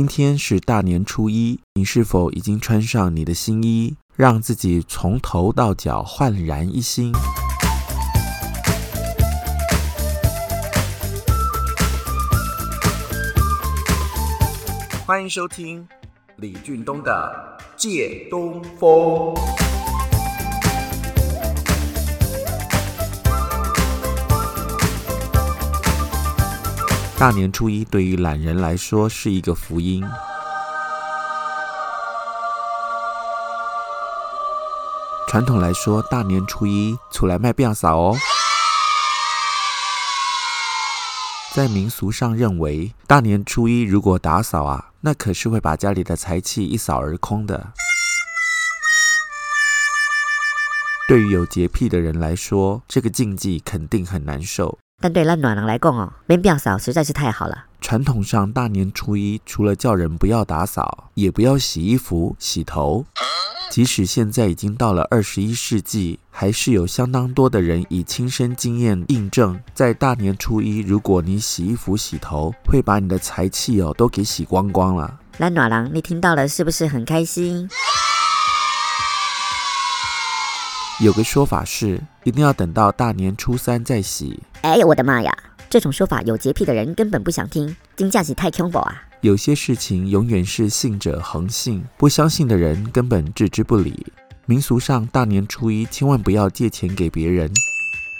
今天是大年初一，你是否已经穿上你的新衣，让自己从头到脚焕然一新？欢迎收听李俊东的《借东风》。大年初一对于懒人来说是一个福音。传统来说，大年初一出来卖饼扫哦。在民俗上认为，大年初一如果打扫啊，那可是会把家里的财气一扫而空的。对于有洁癖的人来说，这个禁忌肯定很难受。但对咱暖人来讲哦，免表扫实在是太好了。传统上大年初一除了叫人不要打扫，也不要洗衣服、洗头。即使现在已经到了21世纪，还是有相当多的人以亲身经验印证，在大年初一如果你洗衣服、洗头，会把你的财气哦都给洗光光了。咱暖人，你听到了是不是很开心？有个说法是一定要等到大年初三再洗。哎，我的妈呀，这种说法有洁癖的人根本不想听，真的是太恐怖啊。有些事情永远是信者恒信，不相信的人根本置之不理。民俗上大年初一千万不要借钱给别人，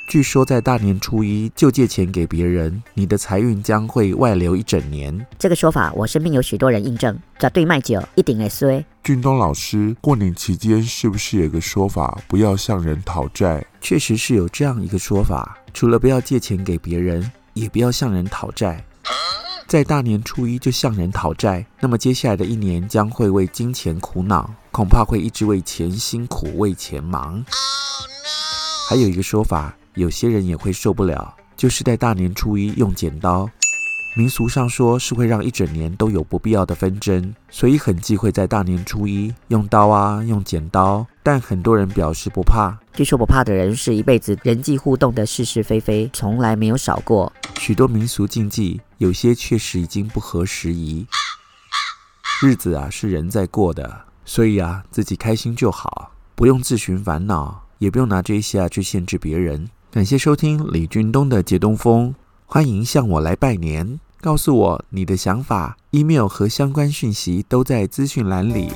据说在大年初一就借钱给别人，你的财运将会外流一整年。这个说法我身边有许多人印证，绝对卖酒一定会衰。俊东老师，过年期间是不是有个说法，不要向人讨债？确实是有这样一个说法，除了不要借钱给别人，也不要向人讨债。在大年初一就向人讨债，那么接下来的一年将会为金钱苦恼，恐怕会一直为钱辛苦，为钱忙。还有一个说法，有些人也会受不了，就是在大年初一用剪刀。民俗上说是会让一整年都有不必要的纷争，所以很忌讳在大年初一用刀啊，用剪刀。但很多人表示不怕，据说不怕的人是一辈子人际互动的是是非非从来没有少过。许多民俗禁忌有些确实已经不合时宜，日子啊是人在过的，所以啊自己开心就好，不用自寻烦恼，也不用拿这些去限制别人。感谢收听李俊东的《借东风》，欢迎向我来拜年，告诉我你的想法， email 和相关讯息都在资讯栏里。